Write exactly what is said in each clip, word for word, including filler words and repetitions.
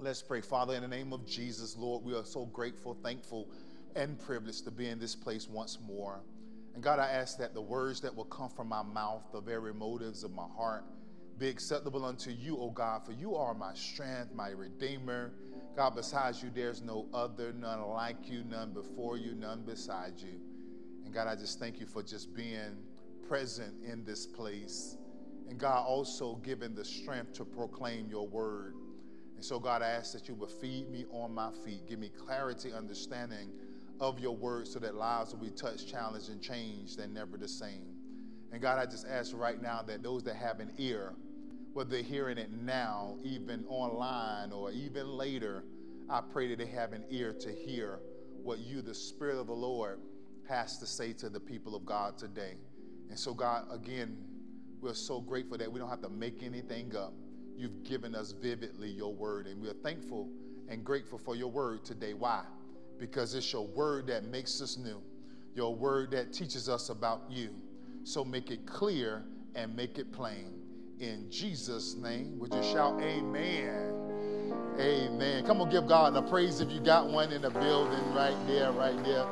Let's pray. Father, in the name of Jesus, Lord, we are so grateful, thankful, and privileged to be in this place once more. And God, I ask that the words that will come from my mouth, the very motives of my heart, be acceptable unto you, O God, for you are my strength, my Redeemer. God, besides you, there's no other, none like you, none before you, none beside you. And God, I just thank you for just being present in this place. And God, also giving the strength to proclaim your word. And so, God, I ask that you would feed me on my feet. Give me clarity, understanding of your word so that lives will be touched, challenged, and changed and never the same. And God, I just ask right now that those that have an ear, whether they're hearing it now, even online or even later, I pray that they have an ear to hear what you, the Spirit of the Lord, has to say to the people of God today. And so, God, again, we're so grateful that we don't have to make anything up. You've given us vividly your word, and we're thankful and grateful for your word today. Why? Because it's your word that makes us new, your word that teaches us about you. So make it clear and make it plain. In Jesus' name, would you shout amen? Amen. Come on, give God a praise if you got one in the building right there, right there.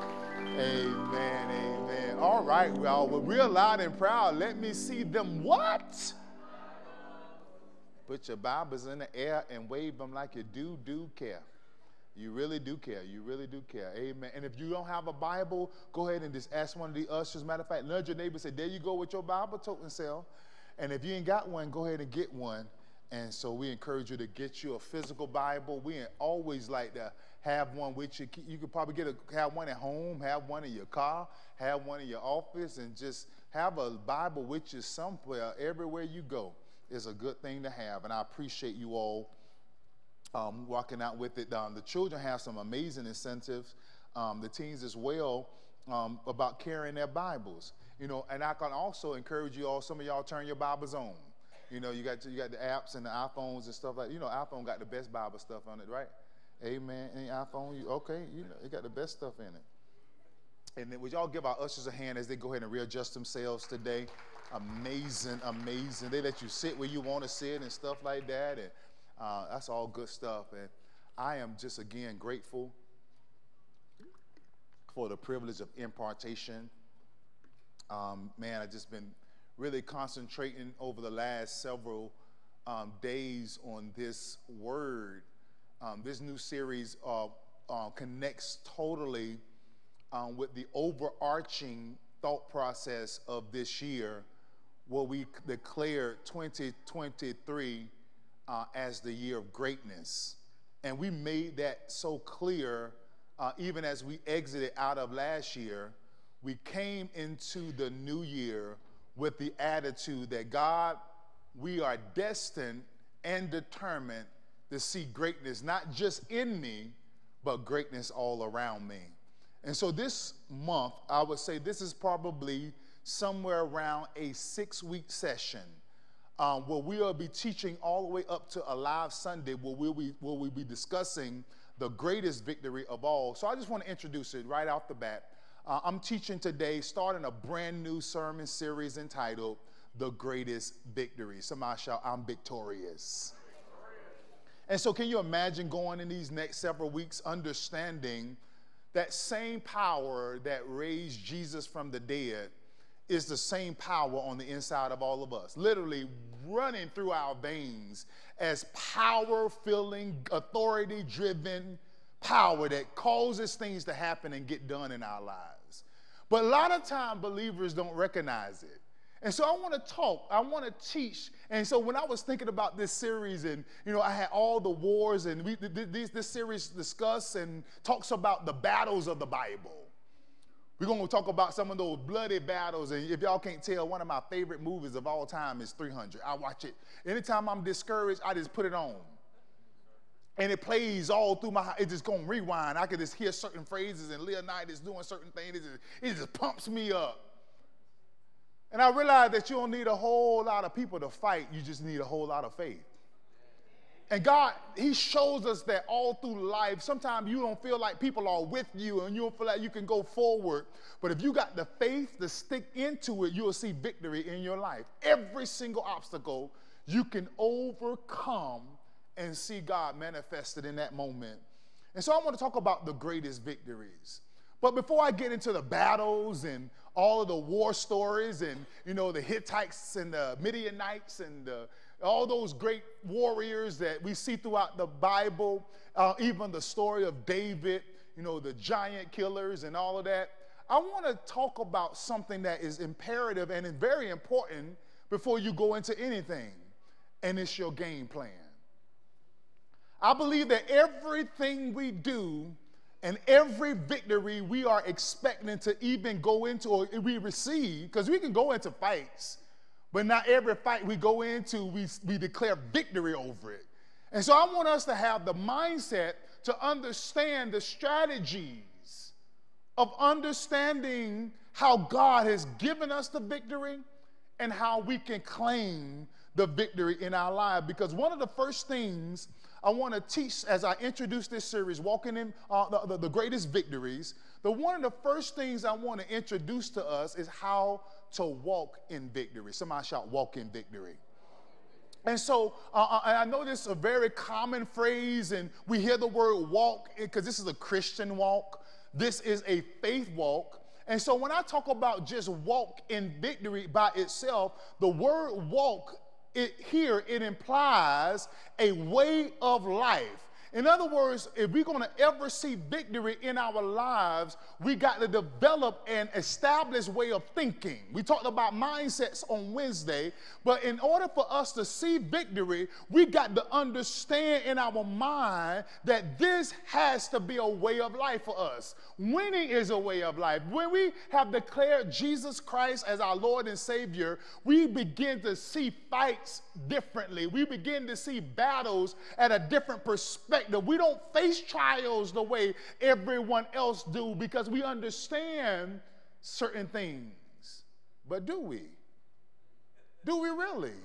Amen, amen. All right, y'all. Well, we're loud and proud. Let me see them. What? Put your Bibles in the air and wave them like you do, do care. You really do care. You really do care. Amen. And if you don't have a Bible, go ahead and just ask one of the ushers. Matter of fact, nudge your neighbor and say, there you go with your Bible toting cell. And if you ain't got one, go ahead and get one. And so we encourage you to get you a physical Bible. We always like to have one with you. You could probably get a, have one at home, have one in your car, have one in your office, and just have a Bible with you somewhere. Everywhere you go is a good thing to have. And I appreciate you all. Um, walking out with it. Um, the children have some amazing incentives, um, the teens as well, um, about carrying their Bibles. You know, and I can also encourage you all, some of y'all turn your Bibles on. You know, you got you got the apps and the iPhones and stuff like, you know, iPhone got the best Bible stuff on it, right? Amen. Any iPhone, you, okay, you know, it got the best stuff in it. And then would y'all give our ushers a hand as they go ahead and readjust themselves today? Amazing, amazing. They let you sit where you want to sit and stuff like that. And Uh, that's all good stuff, and I am just, again, grateful for the privilege of impartation. Um, man, I've just been really concentrating over the last several um, days on this word. Um, this new series uh, uh, connects totally um, with the overarching thought process of this year, where we declare twenty twenty-three Uh, as the year of greatness. And we made that so clear uh, even as we exited out of last year. We came into the new year with the attitude that, God, we are destined and determined to see greatness, not just in me, but greatness all around me. And so this month, I would say this is probably somewhere around a six-week session. Um, where we'll be teaching all the way up to a live Sunday where we'll be, where we'll be discussing the greatest victory of all. So I just want to introduce it right off the bat. Uh, I'm teaching today, starting a brand new sermon series entitled The Greatest Victory. Somebody shout, I'm victorious. And so can you imagine going in these next several weeks understanding that same power that raised Jesus from the dead is the same power on the inside of all of us, literally running through our veins as power-filling, authority-driven power that causes things to happen and get done in our lives. But a lot of time, believers don't recognize it. And so I want to talk, I want to teach. And so when I was thinking about this series, and, you know, I had all the wars, and we, this, this series discuss and talks about the battles of the Bible. We're going to talk about some of those bloody battles. And if y'all can't tell, one of my favorite movies of all time is three hundred. I watch it. Anytime I'm discouraged, I just put it on. And it plays all through my house. It's just going to rewind. I can just hear certain phrases and Leonidas doing certain things. It just, it just pumps me up. And I realize that you don't need a whole lot of people to fight. You just need a whole lot of faith. And God, he shows us that all through life. Sometimes you don't feel like people are with you and you don't feel like you can go forward. But if you got the faith to stick into it, you'll see victory in your life. Every single obstacle you can overcome and see God manifested in that moment. And so I want to talk about the greatest victories. But before I get into the battles and all of the war stories and, you know, the Hittites and the Midianites and the, all those great warriors that we see throughout the Bible, uh, even the story of David, you know, the giant killers and all of that, I want to talk about something that is imperative and is very important before you go into anything, and it's your game plan. I believe that everything we do and every victory we are expecting to even go into or we receive, because we can go into fights, but not every fight we go into, we, we declare victory over it. And so I want us to have the mindset to understand the strategies of understanding how God has given us the victory and how we can claim the victory in our life. Because one of the first things I want to teach as I introduce this series, Walking in uh, the, the, the Greatest Victories, the one of the first things I want to introduce to us is how to walk in victory. Somebody shout, walk in victory. And so, uh, I know this is a very common phrase, and we hear the word walk because this is a Christian walk. This is a faith walk. And so when I talk about just walk in victory by itself, the word walk It, here, it implies a way of life. In other words, if we're going to ever see victory in our lives, we got to develop an established way of thinking. We talked about mindsets on Wednesday, but in order for us to see victory, we got to understand in our mind that this has to be a way of life for us. Winning is a way of life. When we have declared Jesus Christ as our Lord and Savior, we begin to see fights differently. We begin to see battles at a different perspective. We don't face trials the way everyone else do because we understand certain things. But do we? Do we really?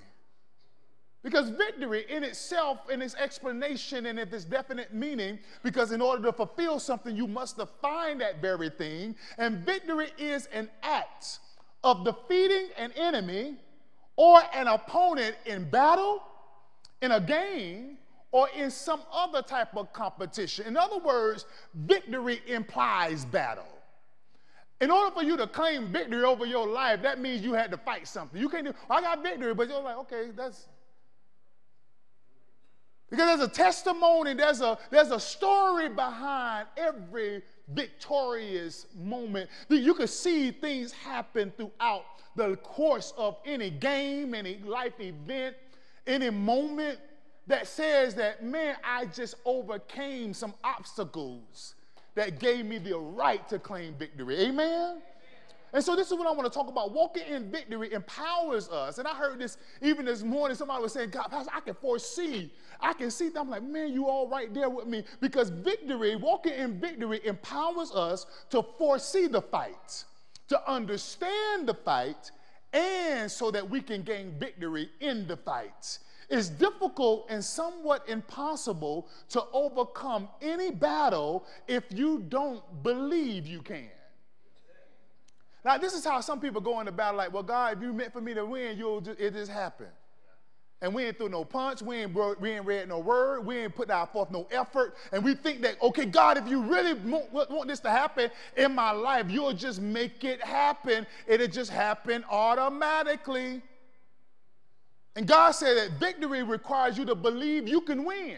Because victory in itself, in its explanation and in its definite meaning, because in order to fulfill something, you must define that very thing. And victory is an act of defeating an enemy or an opponent in battle, in a game, or in some other type of competition. In other words, victory implies battle. In order for you to claim victory over your life, that means you had to fight something. You can't do, I got victory, but you're like, okay, that's... Because there's a testimony, there's a, there's a story behind every victorious moment. You can see things happen throughout the course of any game, any life event, any moment, that says that, man, I just overcame some obstacles that gave me the right to claim victory. Amen? Amen? And so this is what I want to talk about. Walking in victory empowers us. And I heard this even this morning. Somebody was saying, God, Pastor, I can foresee. I can see. I'm like, man, you all right there with me. Because victory, walking in victory empowers us to foresee the fight, to understand the fight, and so that we can gain victory in the fight. It's difficult and somewhat impossible to overcome any battle if you don't believe you can. Now, this is how some people go into battle like, well, God, if you meant for me to win, you'll just, it just happened. And we ain't threw no punch, we ain't, we ain't read no word, we ain't put out forth no effort, and we think that, okay, God, if you really want, want this to happen in my life, you'll just make it happen. It'll just happen automatically. And God said that victory requires you to believe you can win.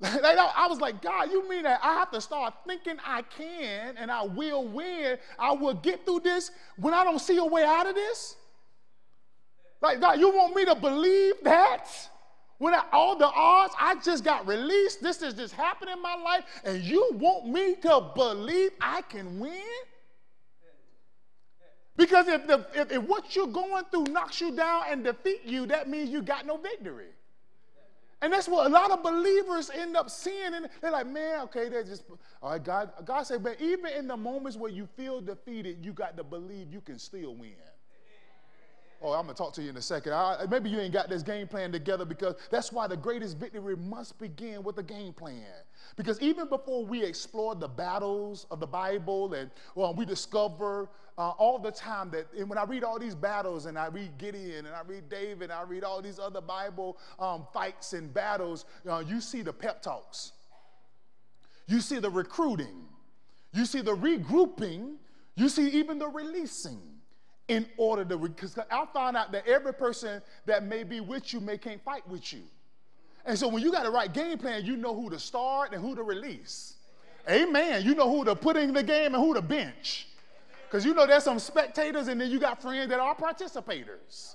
Right. Like I, I was like, God, you mean that I have to start thinking I can and I will win? I will get through this when I don't see a way out of this? Like, God, you want me to believe that? When I, all the odds, I just got released. This is just happening in my life, and you want me to believe I can win? Because if, the, if, if what you're going through knocks you down and defeats you, that means you got no victory. And that's what a lot of believers end up seeing. And they're like, man, okay, they're just, all right, God, God said, but even in the moments where you feel defeated, you got to believe you can still win. Oh, I'm going to talk to you in a second. I, maybe you ain't got this game plan together, because that's why the greatest victory must begin with a game plan. Because even before we explore the battles of the Bible, and well, we discover uh, all the time that, and when I read all these battles, and I read Gideon, and I read David, and I read all these other Bible um, fights and battles, uh, you see the pep talks. You see the recruiting. You see the regrouping. You see even the releasing. In order to, because I found out that every person that may be with you may can't fight with you. And so when you got the right game plan, you know who to start and who to release. Amen. Amen. You know who to put in the game and who to bench. Because you know there's some spectators, and then you got friends that are participators.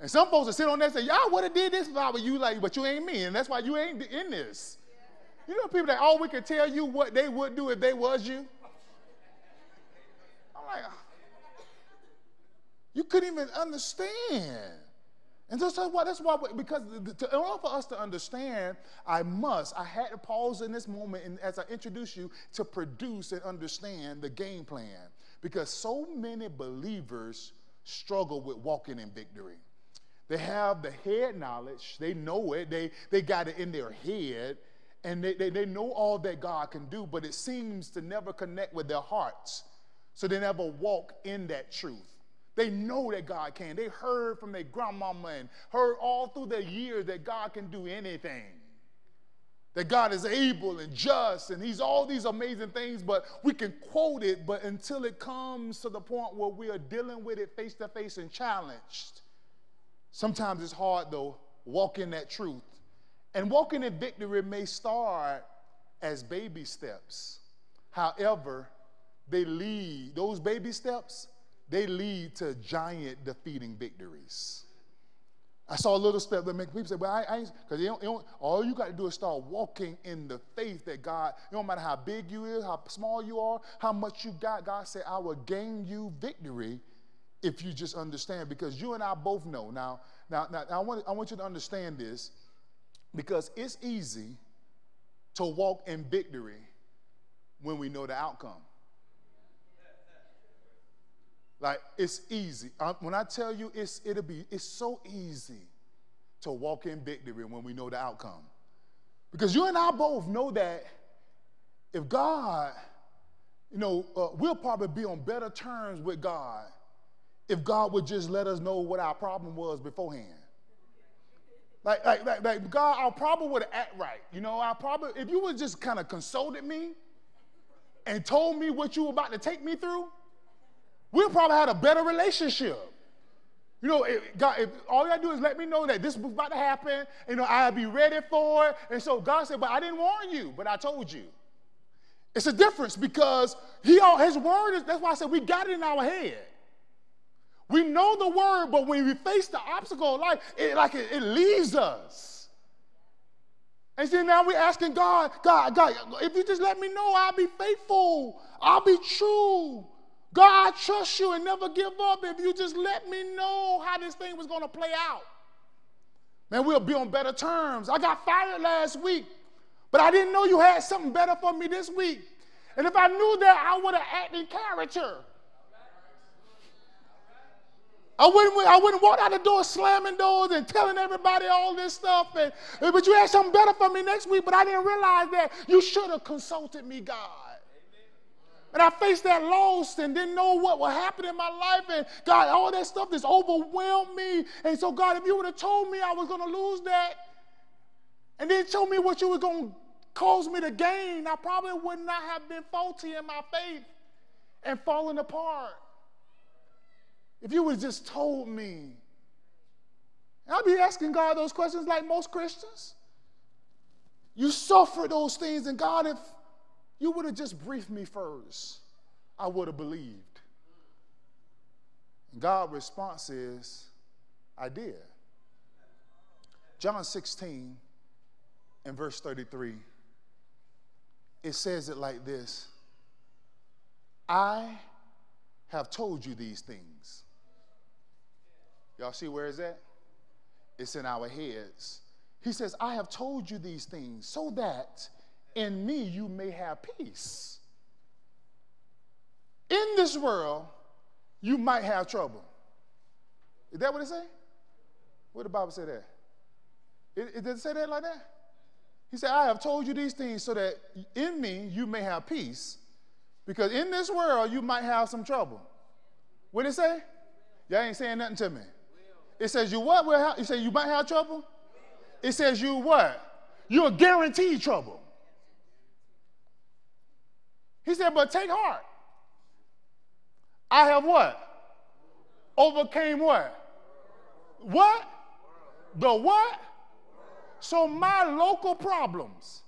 And some folks will sit on there and say, y'all would have did this if I were you, like, but you ain't me, and that's why you ain't in this. You know people that, oh, we could tell you what they would do if they was you. I'm like, you couldn't even understand. And so, so why, that's why, because to, in order for us to understand, I must, I had to pause in this moment, and as I introduce you, to produce and understand the game plan. Because so many believers struggle with walking in victory. They have the head knowledge, they know it, they, they got it in their head, and they, they, they know all that God can do, but it seems to never connect with their hearts. So they never walk in that truth. They know that God can. They heard from their grandmama and heard all through their years that God can do anything. That God is able and just, and he's all these amazing things, but we can quote it, but until it comes to the point where we are dealing with it face to face and challenged. Sometimes it's hard, though, walking that truth. And walking in victory may start as baby steps. However, they lead, those baby steps, they lead to giant defeating victories. I saw a little step that make people say, well, I, I ain't, because you don't, you don't, all you got to do is start walking in the faith that God, it don't matter how big you is, how small you are, how much you got, God said, I will gain you victory if you just understand, because you and I both know. Now, now, now I, want, I want you to understand this, because it's easy to walk in victory when we know the outcome. Like, it's easy. Um, when I tell you it's, it'll be, it's so easy to walk in victory when we know the outcome. Because you and I both know that if God, you know, uh, we'll probably be on better terms with God if God would just let us know what our problem was beforehand. Like, like, like, like God, our problem would act right. You know, our problem, if you would just kind of consulted me and told me what you were about to take me through, we'll probably have a better relationship. You know, if God, if all you got to do is let me know that this was about to happen, you know, I'll be ready for it. And so God said, but I didn't warn you, but I told you. It's a difference because he, his word is, that's why I said we got it in our head. We know the word, but when we face the obstacle of life, it, like it, it leaves us. And see, now we're asking God, God, God, if you just let me know, I'll be faithful. I'll be true. God, I trust you and never give up if you just let me know how this thing was going to play out. Man, we'll be on better terms. I got fired last week, but I didn't know you had something better for me this week. And if I knew that, I would have acted in character. I wouldn't, I wouldn't walk out the door slamming doors and telling everybody all this stuff. And, but you had something better for me next week, but I didn't realize that. You should have consulted me, God. And I faced that loss and didn't know what would happen in my life. And God, all that stuff just overwhelmed me. And so, God, if you would have told me I was going to lose that and then told me what you were going to cause me to gain, I probably would not have been faulty in my faith and fallen apart. If you would have just told me. And I'd be asking God those questions like most Christians. You suffer those things, and God, if you would have just briefed me first, I would have believed. And God's response is, I did. John sixteen and verse thirty-three, it says it like this. I have told you these things. Y'all see where it's at? It's in our heads. He says, I have told you these things so that in me you may have peace. In this world, you might have trouble. Is that what it say? Where the Bible say that? It, it doesn't say that like that. He said, I have told you these things so that in me you may have peace, because in this world you might have some trouble. What did it say? Y'all ain't saying nothing to me. It says you what? Well, you say you might have trouble? It says you what? You're guaranteed trouble. He said, but take heart. I have what? Overcame what? What? The what? So my local problems,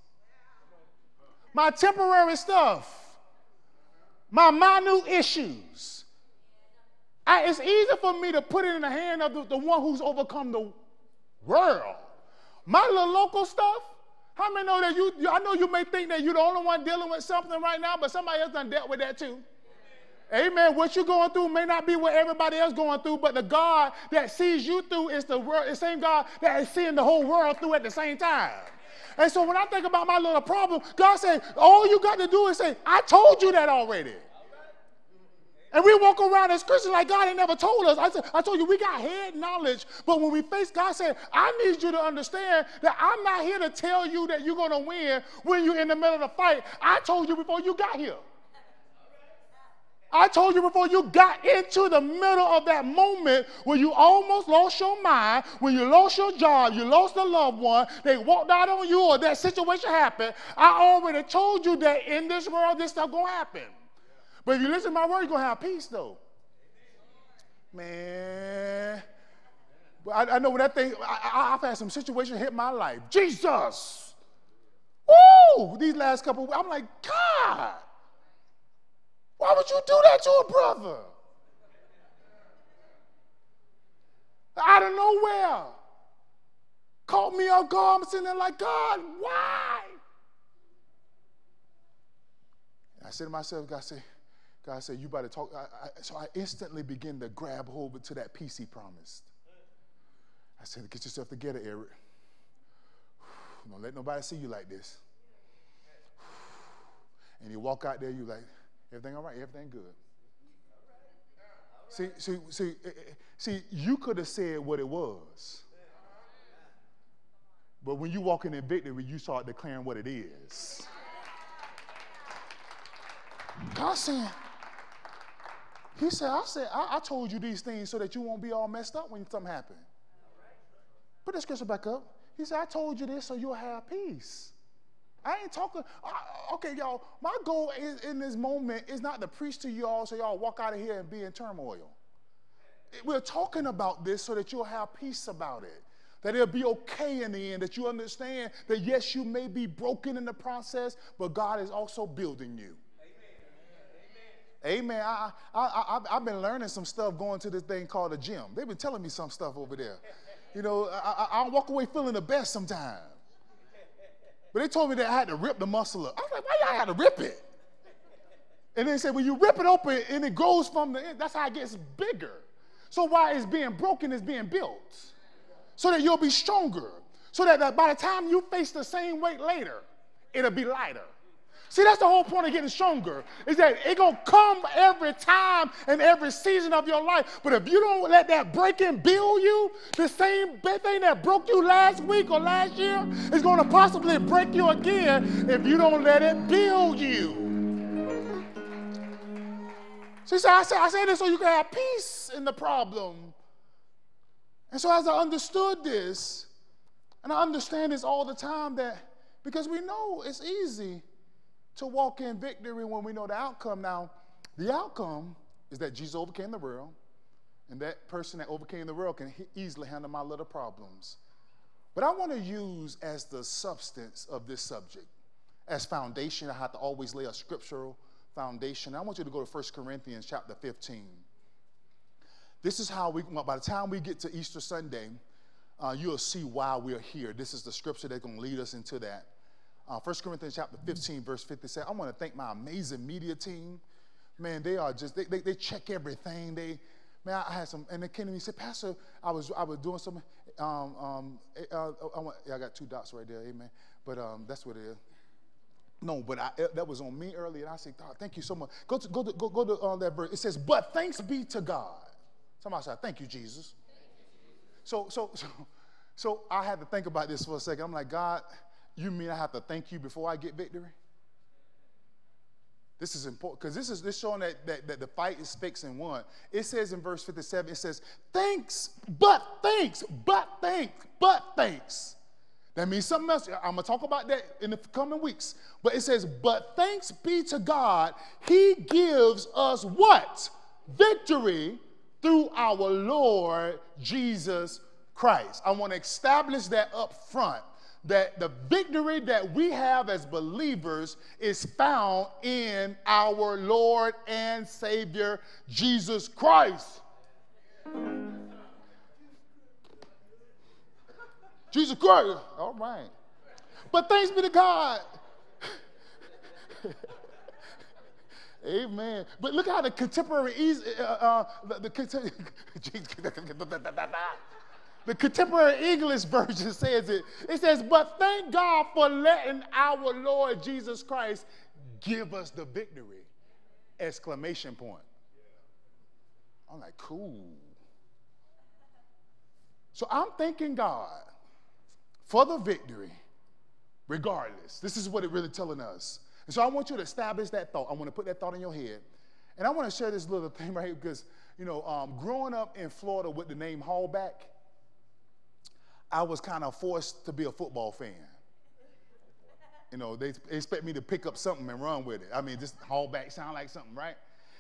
my temporary stuff, my minute issues, I, it's easy for me to put it in the hand of the, the one who's overcome the world. My little local stuff, how many know that you, I know you may think that you're the only one dealing with something right now, but somebody else done dealt with that too. Amen. What you're going through may not be what everybody else going through, but the God that sees you through is the, world, the same God that is seeing the whole world through at the same time. And so when I think about my little problem, God said, all you got to do is say, I told you that already. And we walk around as Christians like God ain't never told us. I said, I told you, we got head knowledge, but when we face God, said, I need you to understand that I'm not here to tell you that you're going to win when you're in the middle of the fight. I told you before you got here. I told you before you got into the middle of that moment where you almost lost your mind, when you lost your job, you lost a loved one, they walked out on you or that situation happened. I already told you that in this world, this stuff going to happen. But if you listen to my word, you're going to have peace, though. Man. But I, I know when that thing, I, I, I've had some situations hit my life. Jesus. Woo! These last couple of weeks, I'm like, God. Why would you do that to a brother? Out of nowhere. Caught me off guard. I'm sitting there like, God, why? I said to myself, God said, God said, you better talk. I, I, so I instantly began to grab hold to that peace he promised. I said, get yourself together, Eric. Don't let nobody see you like this. And you walk out there, you like, everything all right? Everything good? See, see, see, see, you could have said what it was. But when you walk in in victory, you start declaring what it is. God said, he said, I said, I, I told you these things so that you won't be all messed up when something happens. Put that scripture back up. He said, I told you this so you'll have peace. I ain't talking, uh, okay, y'all, my goal is, in this moment is not to preach to y'all so y'all walk out of here and be in turmoil. It, we're talking about this so that you'll have peace about it, that it'll be okay in the end, that you understand that, yes, you may be broken in the process, but God is also building you. Amen. Amen. I, I, I, I've been learning some stuff going to this thing called a gym. They've been telling me some stuff over there. You know, I, I, I walk away feeling the best sometimes. But they told me that I had to rip the muscle up. I was like, why y'all had to rip it? And they said, when you rip it open and it goes from the end, that's how it gets bigger. So while it's being broken, it's being built. So that you'll be stronger. So that by the time you face the same weight later, it'll be lighter. See, that's the whole point of getting stronger, is that it's going to come every time and every season of your life. But if you don't let that breaking build you, the same thing that broke you last week or last year is going to possibly break you again if you don't let it build you. So I said, I said this so you can have peace in the problem. And so as I understood this, and I understand this all the time, that because we know it's easy to walk in victory when we know the outcome. Now, the outcome is that Jesus overcame the world, and that person that overcame the world can easily handle my little problems. But I want to use as the substance of this subject, as foundation, I have to always lay a scriptural foundation. I want you to go to First Corinthians chapter fifteen. This is how we, by the time we get to Easter Sunday, uh, you'll see why we're here. This is the scripture that's going to lead us into that. Uh, First Corinthians chapter fifteen, verse fifty-seven. I want to thank my amazing media team. Man, they are just, they, they, they check everything. They, man, I had some, and they came to me and said, Pastor, I was I was doing something. Um, um, uh, I, want, yeah, I got two dots right there, amen. But um, that's what it is. No, but I, that was on me earlier, and I said, God, thank you so much. Go to, go to, go, go to uh, that verse. It says, but thanks be to God. Somebody said, thank you, Jesus. so, so, so, so I had to think about this for a second. I'm like, God, you mean I have to thank you before I get victory? This is important because this is this showing that, that, that the fight is fixed and won. It says in verse fifty-seven, it says, thanks, but thanks, but thanks, but thanks. That means something else. I'm going to talk about that in the coming weeks. But it says, but thanks be to God, he gives us what? Victory through our Lord Jesus Christ. I want to establish that up front, that the victory that we have as believers is found in our Lord and Savior, Jesus Christ. Jesus Christ. All right. But thanks be to God. Amen. But look how the contemporary, uh, uh, the, the, contemporary the contemporary English version says it. It says, but thank God for letting our Lord Jesus Christ give us the victory, exclamation point. I'm like, cool. So I'm thanking God for the victory, regardless. This is what it really telling us. And so I want you to establish that thought. I want to put that thought in your head. And I want to share this little thing right here because, you know, um, growing up in Florida with the name Hallback, I was kind of forced to be a football fan. You know, they expect me to pick up something and run with it. I mean, just Hallback sound like something, right?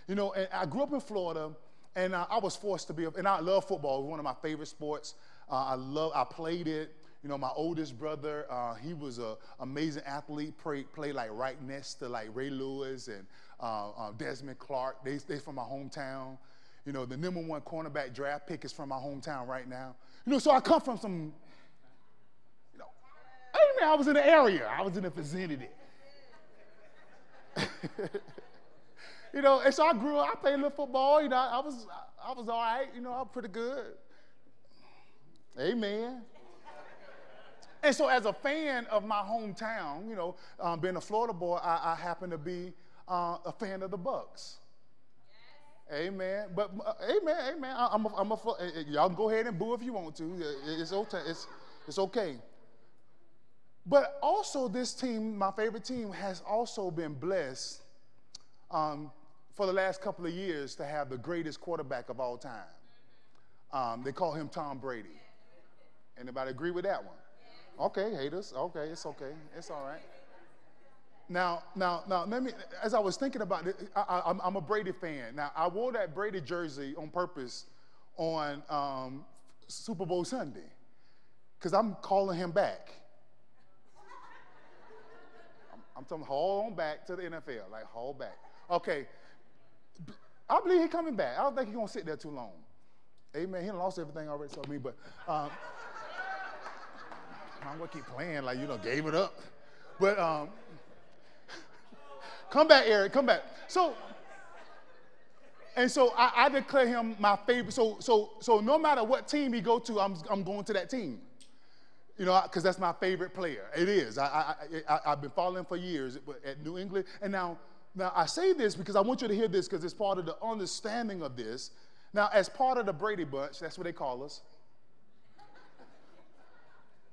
You know, and I grew up in Florida, and I, I was forced to be, a, and I love football. It was one of my favorite sports. Uh, I love, I played it. You know, my oldest brother, uh, he was an amazing athlete, played, played like right next to like Ray Lewis and uh, uh, Desmond Clark. They, they from my hometown. You know, the number one cornerback draft pick is from my hometown right now. You know, so I come from some, you know, I didn't mean I was in the area. I was in the vicinity. You know, and so I grew up, I played a little football. You know, I, I, was, I, I was all right. You know, I was pretty good. Amen. And so as a fan of my hometown, you know, um, being a Florida boy, I, I happen to be uh, a fan of the Bucks. Yes. Amen. But uh, amen, amen. I, I'm a, I'm a, y'all can go ahead and boo if you want to. It's okay. It's, it's okay. But also this team, my favorite team, has also been blessed um, for the last couple of years to have the greatest quarterback of all time. Um, they call him Tom Brady. Anybody agree with that one? Okay, haters. Okay, it's okay. It's all right. Now, now, now, let me, as I was thinking about it, I, I, I'm, I'm a Brady fan. Now, I wore that Brady jersey on purpose on um, Super Bowl Sunday because I'm calling him back. I'm, I'm telling him, haul on back to the N F L, like haul back. Okay, I believe he's coming back. I don't think he's going to sit there too long. Amen. He lost everything already, so I mean, but... Um, I'm going to keep playing like, you know, gave it up. But um, come back, Eric, come back. So, and so I, I declare him my favorite. So, so, so no matter what team he go to, I'm, I'm going to that team, you know, because that's my favorite player. It is. I, I, I, I've been following for years at New England. And now, now I say this because I want you to hear this because it's part of the understanding of this. Now, as part of the Brady Bunch, that's what they call us.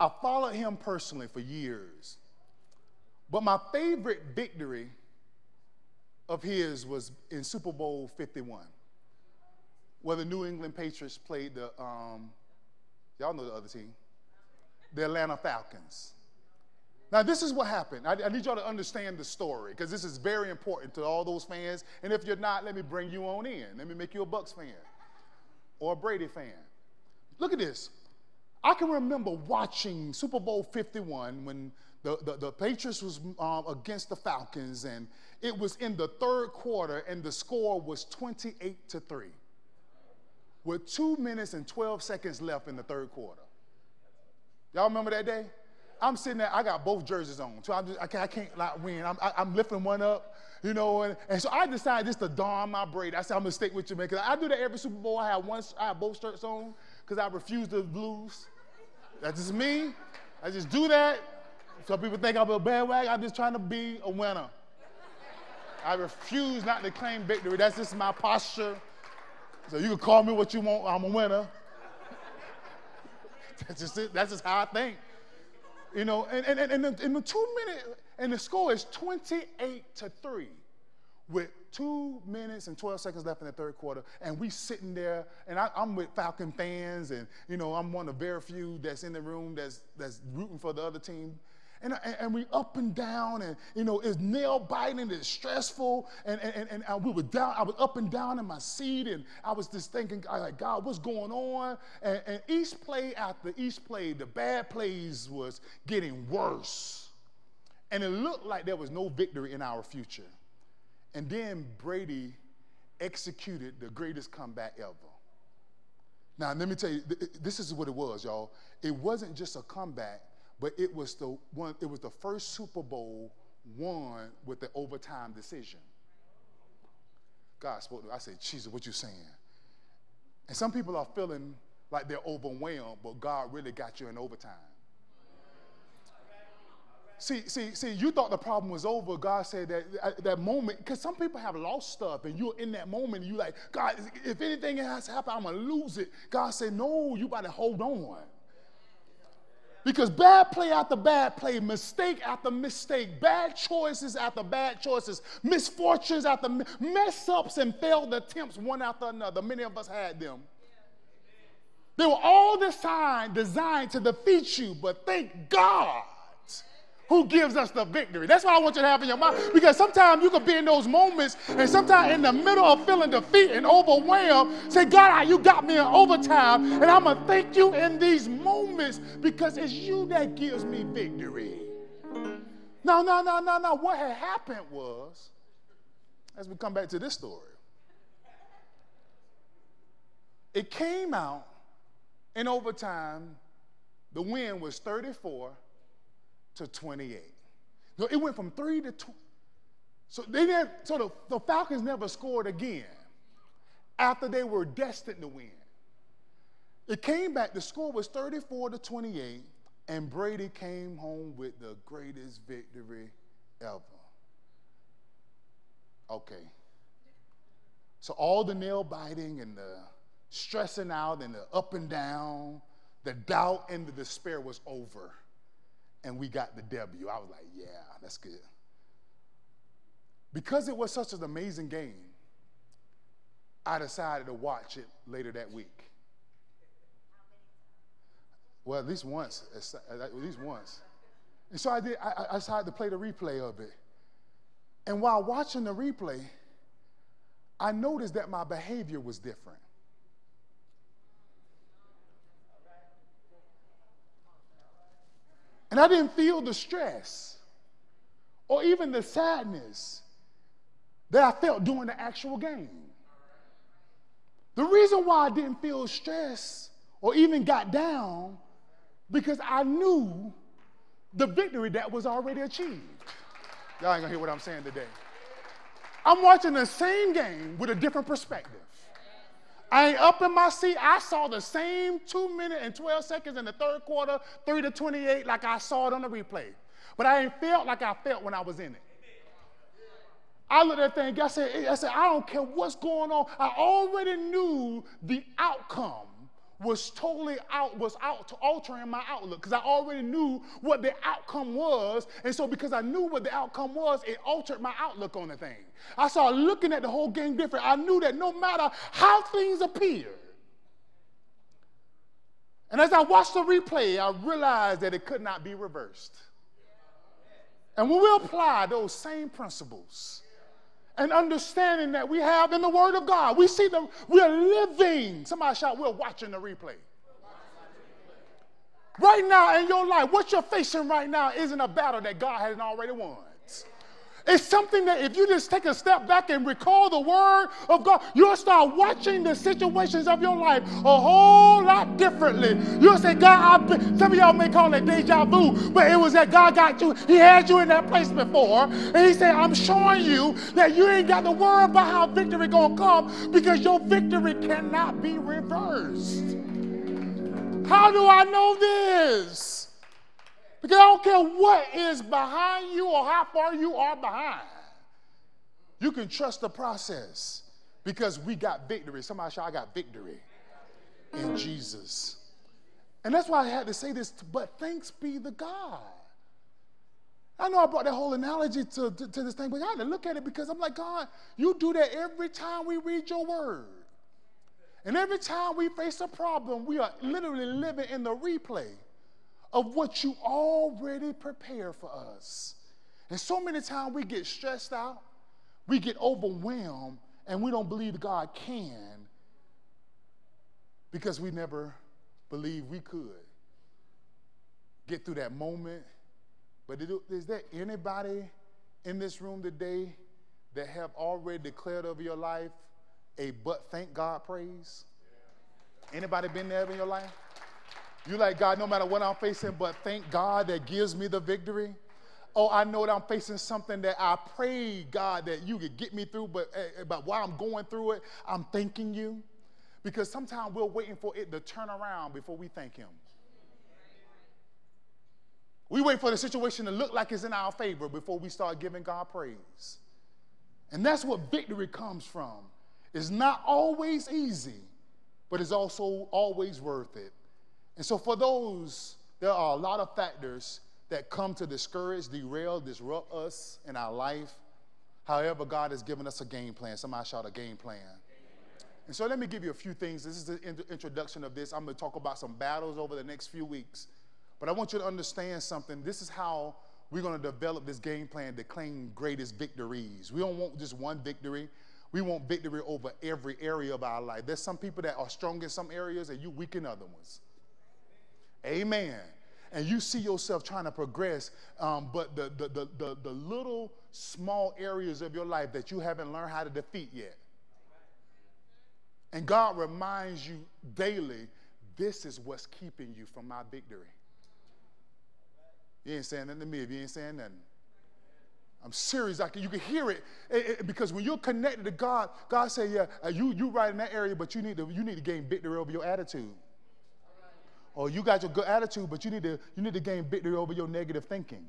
I followed him personally for years, but my favorite victory of his was in Super Bowl fifty-one, where the New England Patriots played the, um, y'all know the other team, the Atlanta Falcons. Now, this is what happened. I, I need y'all to understand the story, because this is very important to all those fans, and if you're not, let me bring you on in. Let me make you a Bucks fan or a Brady fan. Look at this. I can remember watching Super Bowl fifty-one when the, the, the Patriots was um, against the Falcons, and it was in the third quarter, and the score was twenty-eight to three, with two minutes and twelve seconds left in the third quarter. Y'all remember that day? I'm sitting there, I got both jerseys on, so I'm just, I can't, I can't like, win. I'm, I, I'm lifting one up, you know, and, and so I decided just to don my braid. I said, I'm going to stick with you, man, because I do that every Super Bowl. I have, one, I have both shirts on. Because I refuse to lose. That's just me. I just do that. Some people think I'm a bandwagon. I'm just trying to be a winner. I refuse not to claim victory. That's just my posture. So you can call me what you want. I'm a winner. That's just it. That's just how I think. You know, and, and, and, and, the, and the two minutes, and the score is twenty-eight to three with two minutes and twelve seconds left in the third quarter, and we sitting there, and I, I'm with Falcon fans, and, you know, I'm one of the very few that's in the room that's, that's rooting for the other team. And, and, and we up and down, and, you know, it's nail-biting, it's stressful, and, and, and, and we were down, I was up and down in my seat, and I was just thinking, I was like, God, what's going on? And, and each play after each play, the bad plays was getting worse. And it looked like there was no victory in our future. And then Brady executed the greatest comeback ever. Now, let me tell you, th this is what it was, y'all. It wasn't just a comeback, but it was the one, it was the first Super Bowl won with the overtime decision. God spoke to me. I said, Jesus, what you saying? And some people are feeling like they're overwhelmed, but God really got you in overtime. See, see, see, you thought the problem was over. God said that that moment, because some people have lost stuff, and you're in that moment, and you're like, God, if anything has happened, I'm going to lose it. God said, no, you got to hold on. Because bad play after bad play, mistake after mistake, bad choices after bad choices, misfortunes after mi mess-ups and failed attempts one after another. Many of us had them. They were all designed, designed to defeat you, but thank God who gives us the victory. That's what I want you to have in your mind, because sometimes you could be in those moments, and sometimes in the middle of feeling defeat and overwhelmed, say, God, you got me in overtime, and I'm going to thank you in these moments because it's you that gives me victory. No, no, no, no, no. What had happened was, as we come back to this story, it came out in overtime, the win was thirty-four to twenty-eight. No, it went from three to two. So they didn't, so the, the Falcons never scored again after they were destined to win. It came back, the score was thirty-four to twenty-eight, and Brady came home with the greatest victory ever. Okay. So all the nail biting and the stressing out and the up and down, the doubt and the despair was over. And we got the W. I was like, yeah, that's good. Because it was such an amazing game, I decided to watch it later that week. Well, at least once. At least once. And so I did. I, I decided to play the replay of it. And while watching the replay, I noticed that my behavior was different. And I didn't feel the stress or even the sadness that I felt during the actual game. The reason why I didn't feel stress or even got down, because I knew the victory that was already achieved. Y'all ain't gonna hear what I'm saying today. I'm watching the same game with a different perspective. I ain't up in my seat. I saw the same two minutes and twelve seconds in the third quarter, three to twenty-eight, like I saw it on the replay. But I ain't felt like I felt when I was in it. I looked at that thing, I said, I said, I don't care what's going on. I already knew the outcome was totally out, was out to altering my outlook, because I already knew what the outcome was. And so because I knew what the outcome was, it altered my outlook on the thing. I started looking at the whole game different. I knew that no matter how things appeared. And as I watched the replay, I realized that it could not be reversed. And when we apply those same principles and understanding that we have in the Word of God, we see them, we're living. Somebody shout, we're watching the replay. Right now in your life, what you're facing right now isn't a battle that God hasn't already won. It's something that if you just take a step back and recall the Word of God, you'll start watching the situations of your life a whole lot differently. You'll say, God, I've been, some of y'all may call it deja vu, but it was that God got you, he had you in that place before, and he said, I'm showing you that you ain't got to worry about how victory gonna come, because your victory cannot be reversed. How do I know this? Because I don't care what is behind you or how far you are behind. You can trust the process because we got victory. Somebody shout, I got victory in Jesus. And that's why I had to say this, but thanks be to God. I know I brought that whole analogy to, to, to this thing, but I had to look at it because I'm like, God, you do that every time we read your word. And every time we face a problem, we are literally living in the replay of what you already prepared for us. And so many times we get stressed out, we get overwhelmed, and we don't believe God can because we never believed we could get through that moment. But is there anybody in this room today that have already declared over your life a but thank God praise? Anybody been there in your life? You like, God, no matter what I'm facing, but thank God that gives me the victory. Oh, I know that I'm facing something that I pray, God, that you could get me through, but, but while I'm going through it, I'm thanking you. Because sometimes we're waiting for it to turn around before we thank him. We wait for the situation to look like it's in our favor before we start giving God praise. And that's what victory comes from. It's not always easy, but it's also always worth it. And so for those, there are a lot of factors that come to discourage, derail, disrupt us in our life. However, God has given us a game plan. Somebody shout a game plan. And so let me give you a few things. This is the introduction of this. I'm going to talk about some battles over the next few weeks. But I want you to understand something. This is how we're going to develop this game plan to claim greatest victories. We don't want just one victory. We want victory over every area of our life. There's some people that are strong in some areas and you weak in other ones. Amen. And you see yourself trying to progress, um, but the, the, the, the, the little small areas of your life that you haven't learned how to defeat yet. And God reminds you daily, this is what's keeping you from my victory. You ain't saying nothing to me if you ain't saying nothing. I'm serious. I can, you can hear it, it, it because when you're connected to God, God say, yeah, you, you right in that area, but you need to, you need to gain victory over your attitude. Or you got your good attitude, but you need to, you need to gain victory over your negative thinking.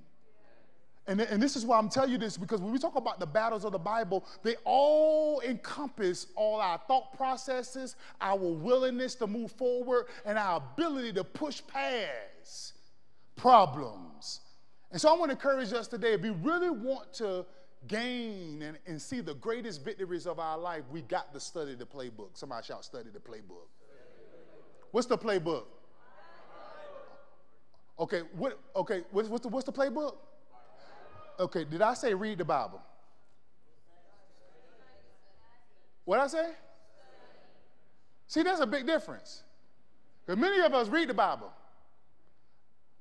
And, and this is why I'm telling you this, because when we talk about the battles of the Bible, they all encompass all our thought processes, our willingness to move forward, and our ability to push past problems. And so I want to encourage us today, if we really want to gain and, and see the greatest victories of our life, we got to study the playbook. Somebody shout, study the playbook. What's the playbook? Okay, what, okay what's, what's, the, what's the playbook? Okay, did I say read the Bible? What did I say? See, that's a big difference. Because many of us read the Bible.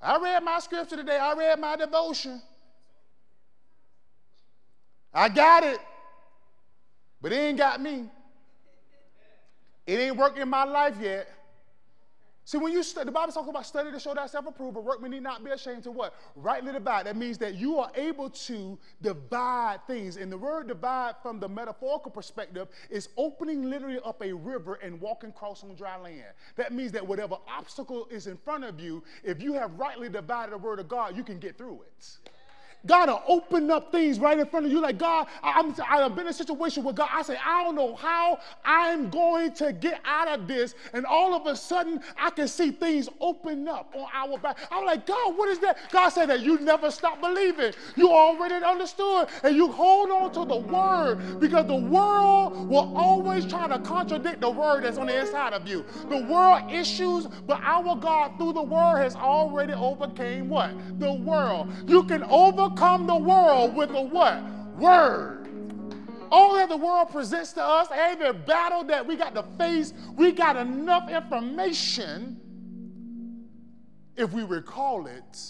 I read my scripture today. I read my devotion. I got it. But it ain't got me. It ain't working in my life yet. See, when you study, the Bible talks about study to show thyself approved, but workman need not be ashamed to what? Rightly divide. That means that you are able to divide things. And the word divide from the metaphorical perspective is opening literally up a river and walking across on dry land. That means that whatever obstacle is in front of you, if you have rightly divided the word of God, you can get through it. God will open up things right in front of you. Like, God, I'm, I've been in a situation where God, I say, I don't know how I'm going to get out of this. And all of a sudden, I can see things open up on our back. I'm like, God, what is that? God said that you never stop believing. You already understood. And you hold on to the word because the world will always try to contradict the word that's on the inside of you. The world issues, but our God through the word has already overcame what? The world. You can overcome Come the world with a what? Word. All that the world presents to us, every battle that we got to face, we got enough information, if we recall it,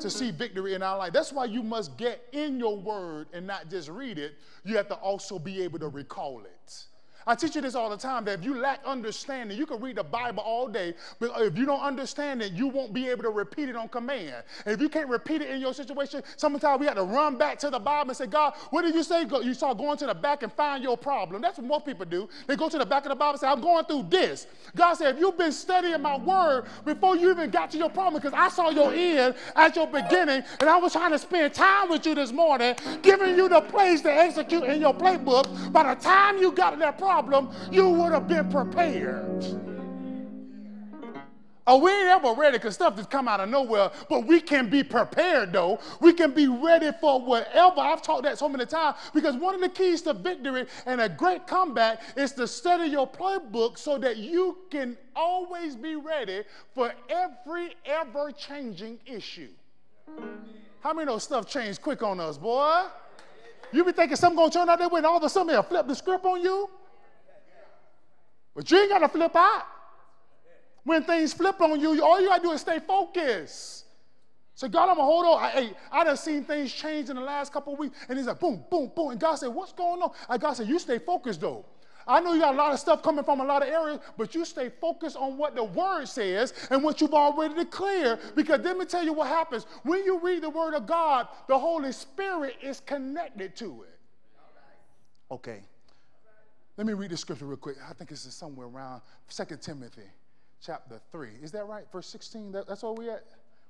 to see victory in our life. That's why you must get in your word and not just read it. You have to also be able to recall it. I teach you this all the time, that if you lack understanding, you can read the Bible all day, but if you don't understand it, you won't be able to repeat it on command. And if you can't repeat it in your situation, sometimes we have to run back to the Bible and say, God, what did you say? You start going to the back and find your problem. That's what most people do. They go to the back of the Bible and say, I'm going through this. God said, if you've been studying my word before you even got to your problem, because I saw your end at your beginning, and I was trying to spend time with you this morning, giving you the place to execute in your playbook. By the time you got to that problem, you would have been prepared. Are we ever ready? Because stuff that's come out of nowhere, but we can be prepared, though. We can be ready for whatever. I've taught that so many times, because one of the keys to victory and a great comeback is to study your playbook so that you can always be ready for every ever-changing issue. How many know stuff changes quick on us, boy? You be thinking something's going to turn out that way, and all of a sudden they'll flip the script on you? But you ain't got to flip out. When things flip on you, all you got to do is stay focused. So God, I'm going to hold on. I, I, I done seen things change in the last couple of weeks. And he's like, boom, boom, boom. And God said, what's going on? And God said, you stay focused, though. I know you got a lot of stuff coming from a lot of areas, but you stay focused on what the Word says and what you've already declared. Because let me tell you what happens. When you read the Word of God, the Holy Spirit is connected to it. Okay. Let me read the scripture real quick. I think it's somewhere around Second Timothy. Chapter three. Is that right? Verse sixteen. That, that's all we at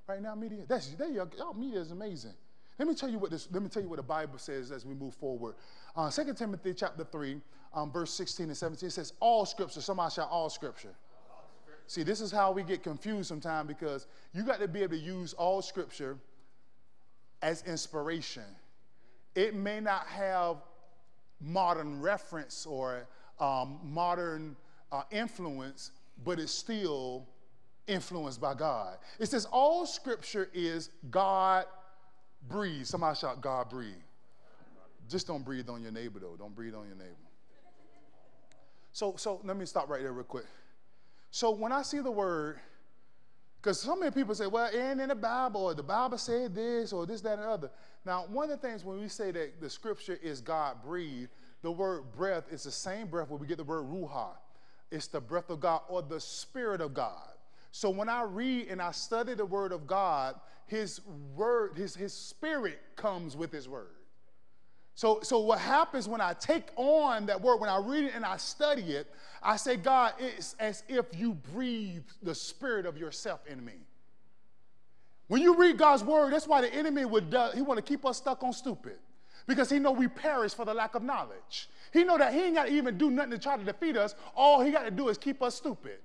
right now, media? That's there you go. Oh, media is amazing. Let me tell you what this, let me tell you what the Bible says as we move forward. Uh, Second Timothy chapter three, um, verse sixteen and seventeen, it says, all scripture, somebody shout all scripture. All scripture. See, this is how we get confused sometimes, because you got to be able to use all scripture as inspiration. It may not have modern reference or um, modern uh, influence, but it's still influenced by God. It says all scripture is God-breathed. Somebody shout God-breathed. Just don't breathe on your neighbor, though. Don't breathe on your neighbor. So, so let me stop right there real quick. So when I see the word, because so many people say, well, it ain't in the Bible, or the Bible said this, or this, that, and the other. Now, one of the things when we say that the scripture is God-breathed, the word breath is the same breath where we get the word ruha. It's the breath of God or the Spirit of God. So when I read and I study the Word of God, His Word, His, His Spirit comes with His Word. So, so what happens when I take on that Word, when I read it and I study it, I say, God, it's as if you breathe the Spirit of yourself in me. When you read God's Word, that's why the enemy would do, he want to keep us stuck on stupid, because he know we perish for the lack of knowledge. He know that he ain't got to even do nothing to try to defeat us. All he got to do is keep us stupid.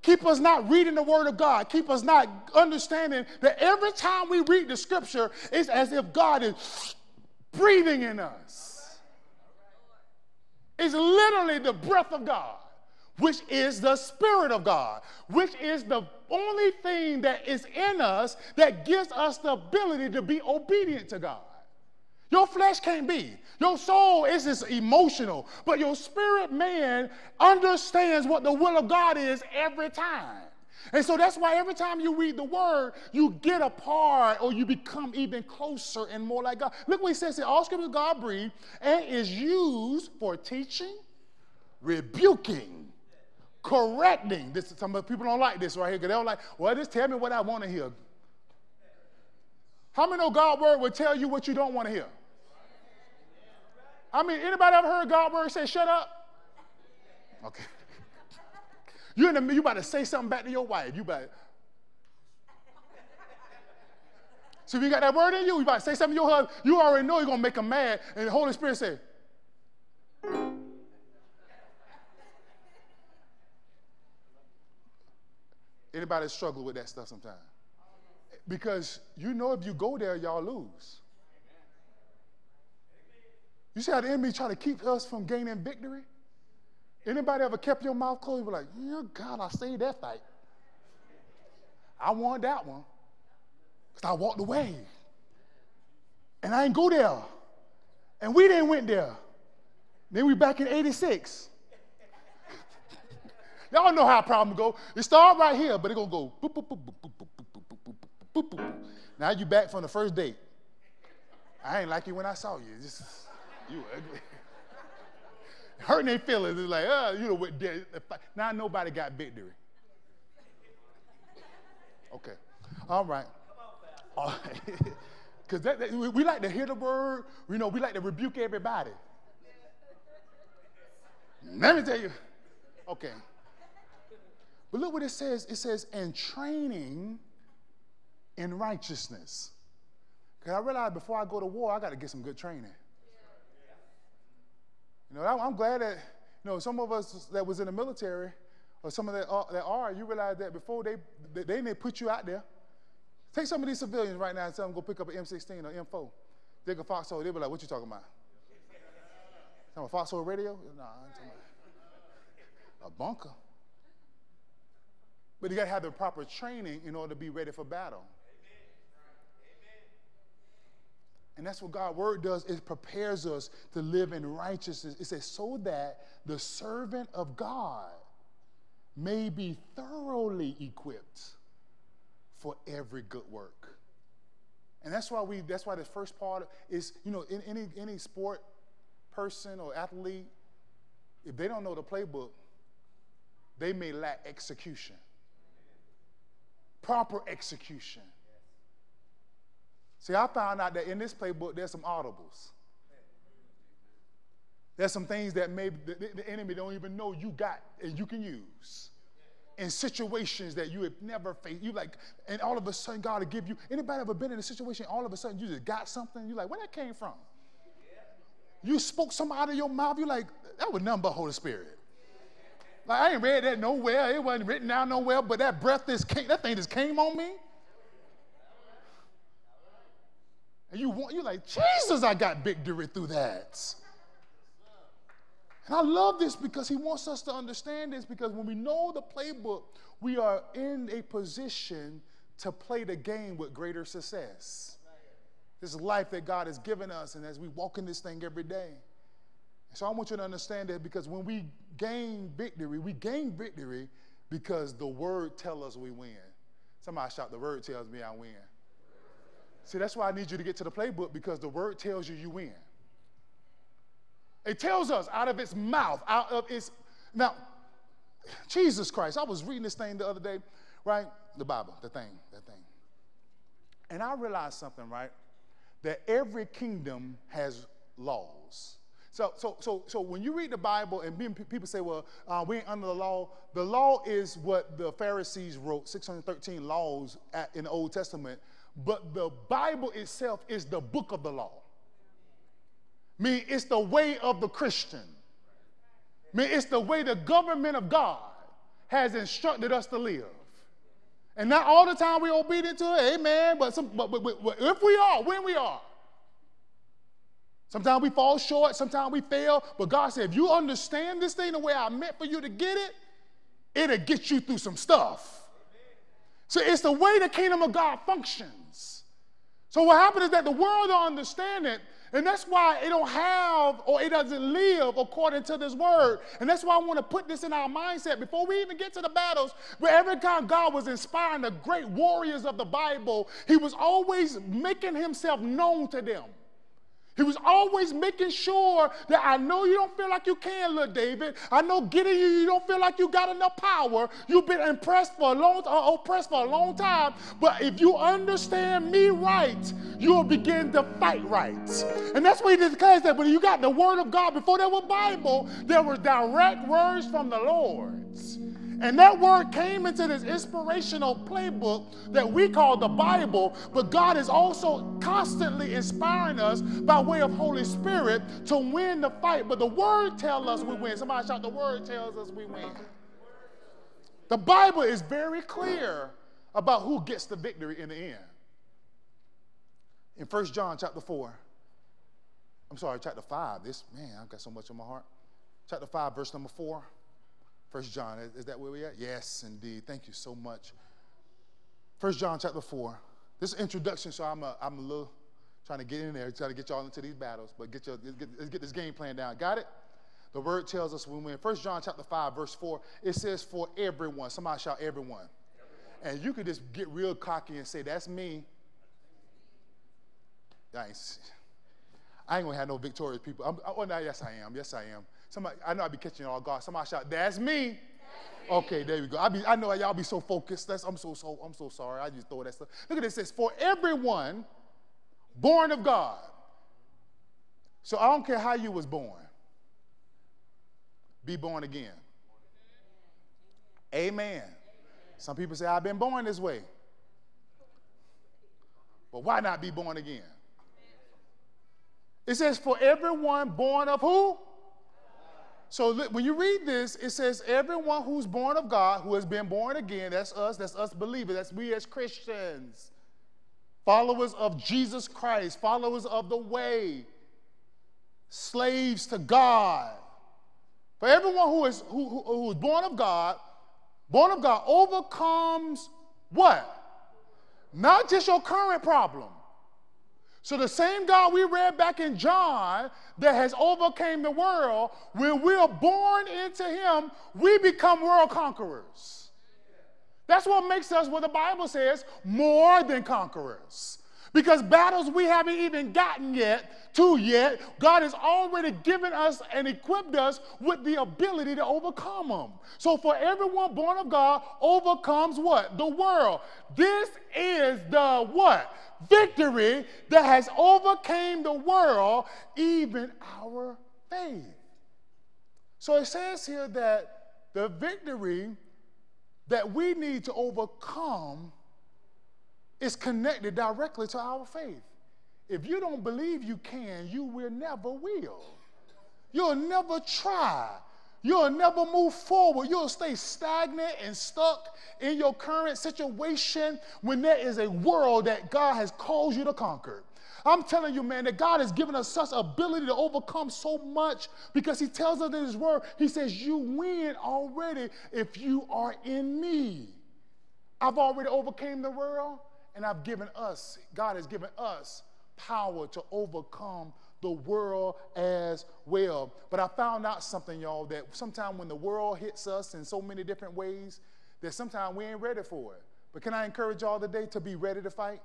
Keep us not reading the Word of God. Keep us not understanding that every time we read the Scripture, it's as if God is breathing in us. It's literally the breath of God, which is the Spirit of God, which is the only thing that is in us that gives us the ability to be obedient to God. Your flesh can't be. Your soul is just emotional. But your spirit man understands what the will of God is every time. And so that's why every time you read the Word, you get a part or you become even closer and more like God. Look what he says here. All scripture God breathed and is used for teaching, rebuking, correcting. This, some people don't like this right here, because they don't like, well, just tell me what I want to hear. How many know God's Word will tell you what you don't want to hear? I mean, anybody ever heard God's Word say, shut up? Okay. You in the, you about to say something back to your wife. You about to. So if you got that word in you, you about to say something to your husband, you already know you're going to make him mad. And the Holy Spirit said, anybody struggle with that stuff sometimes? Because you know if you go there, y'all lose. You see how the enemy try to keep us from gaining victory? Anybody ever kept your mouth closed? You were like, yeah, God, I saved that fight. I won that one because I walked away. And I ain't go there. And we didn't went there. Then we back in eighty-six. Y'all know how a problem go. It start right here, but it going to go boop, boop, boop, boop, boop, boop. Boop, boop, boop. Now you back from the first date. I ain't like you when I saw you. Just, you ugly. Hurting their feelings. It's like, oh, you know what? Now nobody got victory. Okay. All right. All right. Because that, that, we, we like to hear the word. You know, we like to rebuke everybody. Let me tell you. Okay. But look what it says. It says, and training in righteousness. Because I realized before I go to war, I got to get some good training. Yeah. You know, I, I'm glad that, you know, some of us that was in the military, or some of that are, that are you realize that before they, they may put you out there. Take some of these civilians right now and tell them go pick up an M sixteen or M four. They go foxhole, they'll be like, what you talking about? Talking about foxhole radio? Nah, I'm talking about a bunker. But you got to have the proper training in order to be ready for battle. And that's what God's word does. It prepares us to live in righteousness. It says, so that the servant of God may be thoroughly equipped for every good work. And that's why we, that's why the first part is, you know, in any, any sport person or athlete, if they don't know the playbook, they may lack execution, proper execution. See, I found out that in this playbook, there's some audibles. There's some things that maybe the, the enemy don't even know you got and you can use in situations that you have never faced. You like, and all of a sudden, God will give you. Anybody ever been in a situation, all of a sudden, you just got something? You're like, where that came from? You spoke something out of your mouth. You're like, that was nothing but Holy Spirit. Like, I ain't read that nowhere. It wasn't written down nowhere, but that breath, this came, that thing just came on me. And you want, you're like, Jesus, I got victory through that. And I love this because he wants us to understand this, because when we know the playbook, we are in a position to play the game with greater success. This life that God has given us, and as we walk in this thing every day. So I want you to understand that, because when we gain victory, we gain victory because the word tells us we win. Somebody shout, the word tells me I win. See, that's why I need you to get to the playbook, because the word tells you you win. It tells us out of its mouth, out of its... Now, Jesus Christ, I was reading this thing the other day, right? The Bible, the thing, the thing. And I realized something, right? That every kingdom has laws. So, so, so, so when you read the Bible and people say, well, uh, we ain't under the law. The law is what the Pharisees wrote, six hundred thirteen laws at, in the Old Testament. But the Bible itself is the book of the law. I mean, it's the way of the Christian. I mean, it's the way the government of God has instructed us to live. And not all the time we're obedient to it, amen, but, some, but, but, but if we are, when we are. Sometimes we fall short, sometimes we fail, but God said, if you understand this thing the way I meant for you to get it, it'll get you through some stuff. So it's the way the kingdom of God functions. So what happens is that the world don't understand it, and that's why it don't have, or it doesn't live according to this word. And that's why I want to put this in our mindset before we even get to the battles. Where every time God was inspiring the great warriors of the Bible, he was always making himself known to them. He was always making sure that, I know you don't feel like you can, little David. I know getting you, you don't feel like you got enough power. You've been impressed for a long, uh, oppressed for a long time. But if you understand me right, you'll begin to fight right. And that's what he declares, that when you got the word of God, before there was Bible, there were direct words from the Lord. And that word came into this inspirational playbook that we call the Bible, but God is also constantly inspiring us by way of Holy Spirit to win the fight. But the word tells us we win. Somebody shout, the word tells us we win. The Bible is very clear about who gets the victory in the end. In First John chapter four, I'm sorry, chapter five, this, man, I've got so much in my heart. Chapter five, verse number four. First John, is that where we at? Yes, indeed. Thank you so much. First John chapter four. This is introduction, so I'm a, I'm a little trying to get in there, trying to get y'all into these battles, but get your, get, let's get this game plan down. Got it? The word tells us we win. First John chapter five, verse four, it says, for everyone. Somebody shout, everyone. everyone. And you could just get real cocky and say, that's me. I ain't, I ain't going to have no victorious people. I'm, oh, no, yes, I am. Yes, I am. Somebody, I know I be catching all God. Somebody shout, that's me. That's me. Okay, there you go. I be, I know y'all be so focused. That's, I'm so so I'm so sorry. I just throw that stuff. Look at this. It says, for everyone born of God. So I don't care how you was born. Be born again. Amen. Amen. Some people say, I've been born this way. But why not be born again? It says, for everyone born of who? So when you read this, it says everyone who's born of God, who has been born again, that's us, that's us believers, that's we as Christians, followers of Jesus Christ, followers of the way, slaves to God. For everyone who is who, who, who is born of God, born of God overcomes what? Not just your current problem. So the same God we read back in John that has overcame the world, when we are born into him, we become world conquerors. That's what makes us, what the Bible says, more than conquerors. Because battles we haven't even gotten yet to yet, God has already given us and equipped us with the ability to overcome them. So for everyone born of God overcomes what? The world. This is the what? Victory that has overcame the world, even our faith. So it says here that the victory that we need to overcome is connected directly to our faith. If you don't believe you can, you will never will. You'll never try. You'll never move forward. You'll stay stagnant and stuck in your current situation when there is a world that God has called you to conquer. I'm telling you, man, that God has given us such ability to overcome so much because he tells us in his word, he says, you win already if you are in me. I've already overcame the world. And I've given us, God has given us power to overcome the world as well. But I found out something, y'all, that sometimes when the world hits us in so many different ways, that sometimes we ain't ready for it. But can I encourage y'all today to be ready to fight?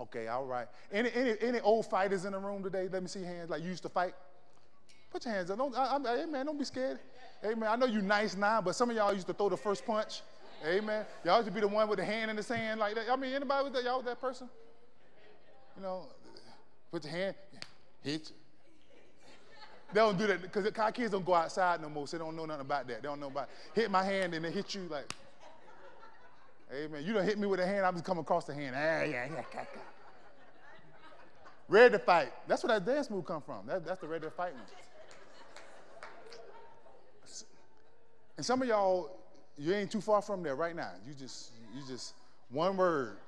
Okay, all right. Any, any, any old fighters in the room today? Let me see hands, like you used to fight. Put your hands up. Don't, I, I, hey, man, don't be scared. Hey, man, I know you nice now, but some of y'all used to throw the first punch. Amen. Y'all should be the one with the hand in the sand like that. I mean, anybody with that? Y'all with that person? You know, put your hand, hit you. They don't do that because our kids don't go outside no more, so they don't know nothing about that. They don't know about it. Hit my hand and they hit you like, amen. You don't hit me with a hand, I'm just coming across the hand. Ah, yeah, yeah, yeah. Ready to fight. That's where that dance move come from. That, that's the ready to fight one. And some of y'all, you ain't too far from there right now. You just, you just, one word.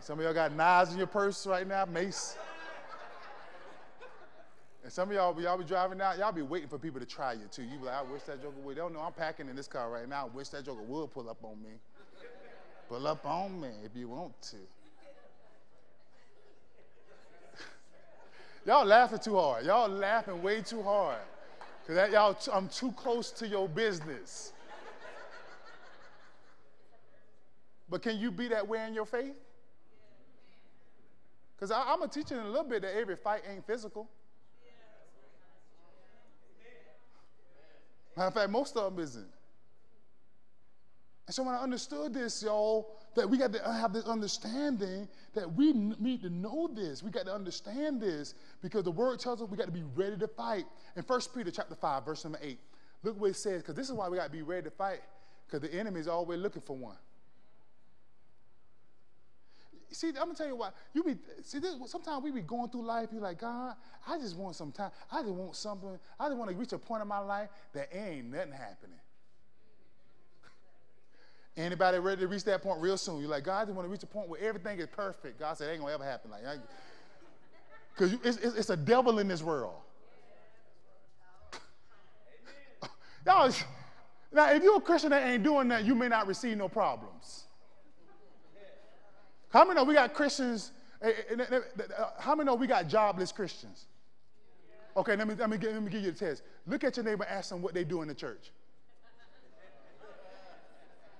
Some of y'all got knives in your purse right now, mace. And some of y'all, y'all be driving out, y'all be waiting for people to try you too. You be like, I wish that joker would. They don't know I'm packing in this car right now. I wish that joker would pull up on me. Pull up on me if you want to. Y'all laughing too hard. Y'all laughing way too hard. Because that y'all, t- I'm too close to your business. But can you be that way in your faith? Because I'm going to teach you in a little bit that every fight ain't physical. Matter of fact, most of them isn't. And so when I understood this, y'all, that we got to have this understanding that we need to know this. We got to understand this because the word tells us we got to be ready to fight. In First Peter chapter five, verse number eight, look what it says, because this is why we got to be ready to fight, because the enemy is always looking for one. See, I'm going to tell you why. You be, see, this, sometimes we be going through life, you're like, God, I just want some time. I just want something. I just want to reach a point in my life that ain't nothing happening. Anybody ready to reach that point real soon? You're like, God, I just want to reach a point where everything is perfect. God said, it ain't going to ever happen. Like, because it's, it's, it's a devil in this world. Y'all, now, if you're a Christian that ain't doing that, you may not receive no problems. How many know we got Christians, how many know we got jobless Christians? Okay, let me, let me, let me give you the test. Look at your neighbor and ask them what they do in the church.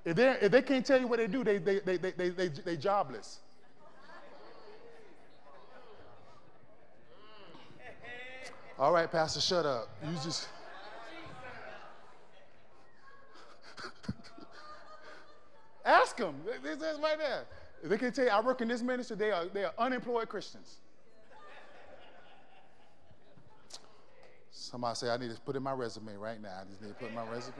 If, if they can't tell you what they do, they they they they they, they, they jobless. All right, Pastor, shut up. You just ask them. It says right there. If they can't tell you, I work in this ministry. They are they are unemployed Christians. Somebody say, I need to put in my resume right now. I just need to put in my resume.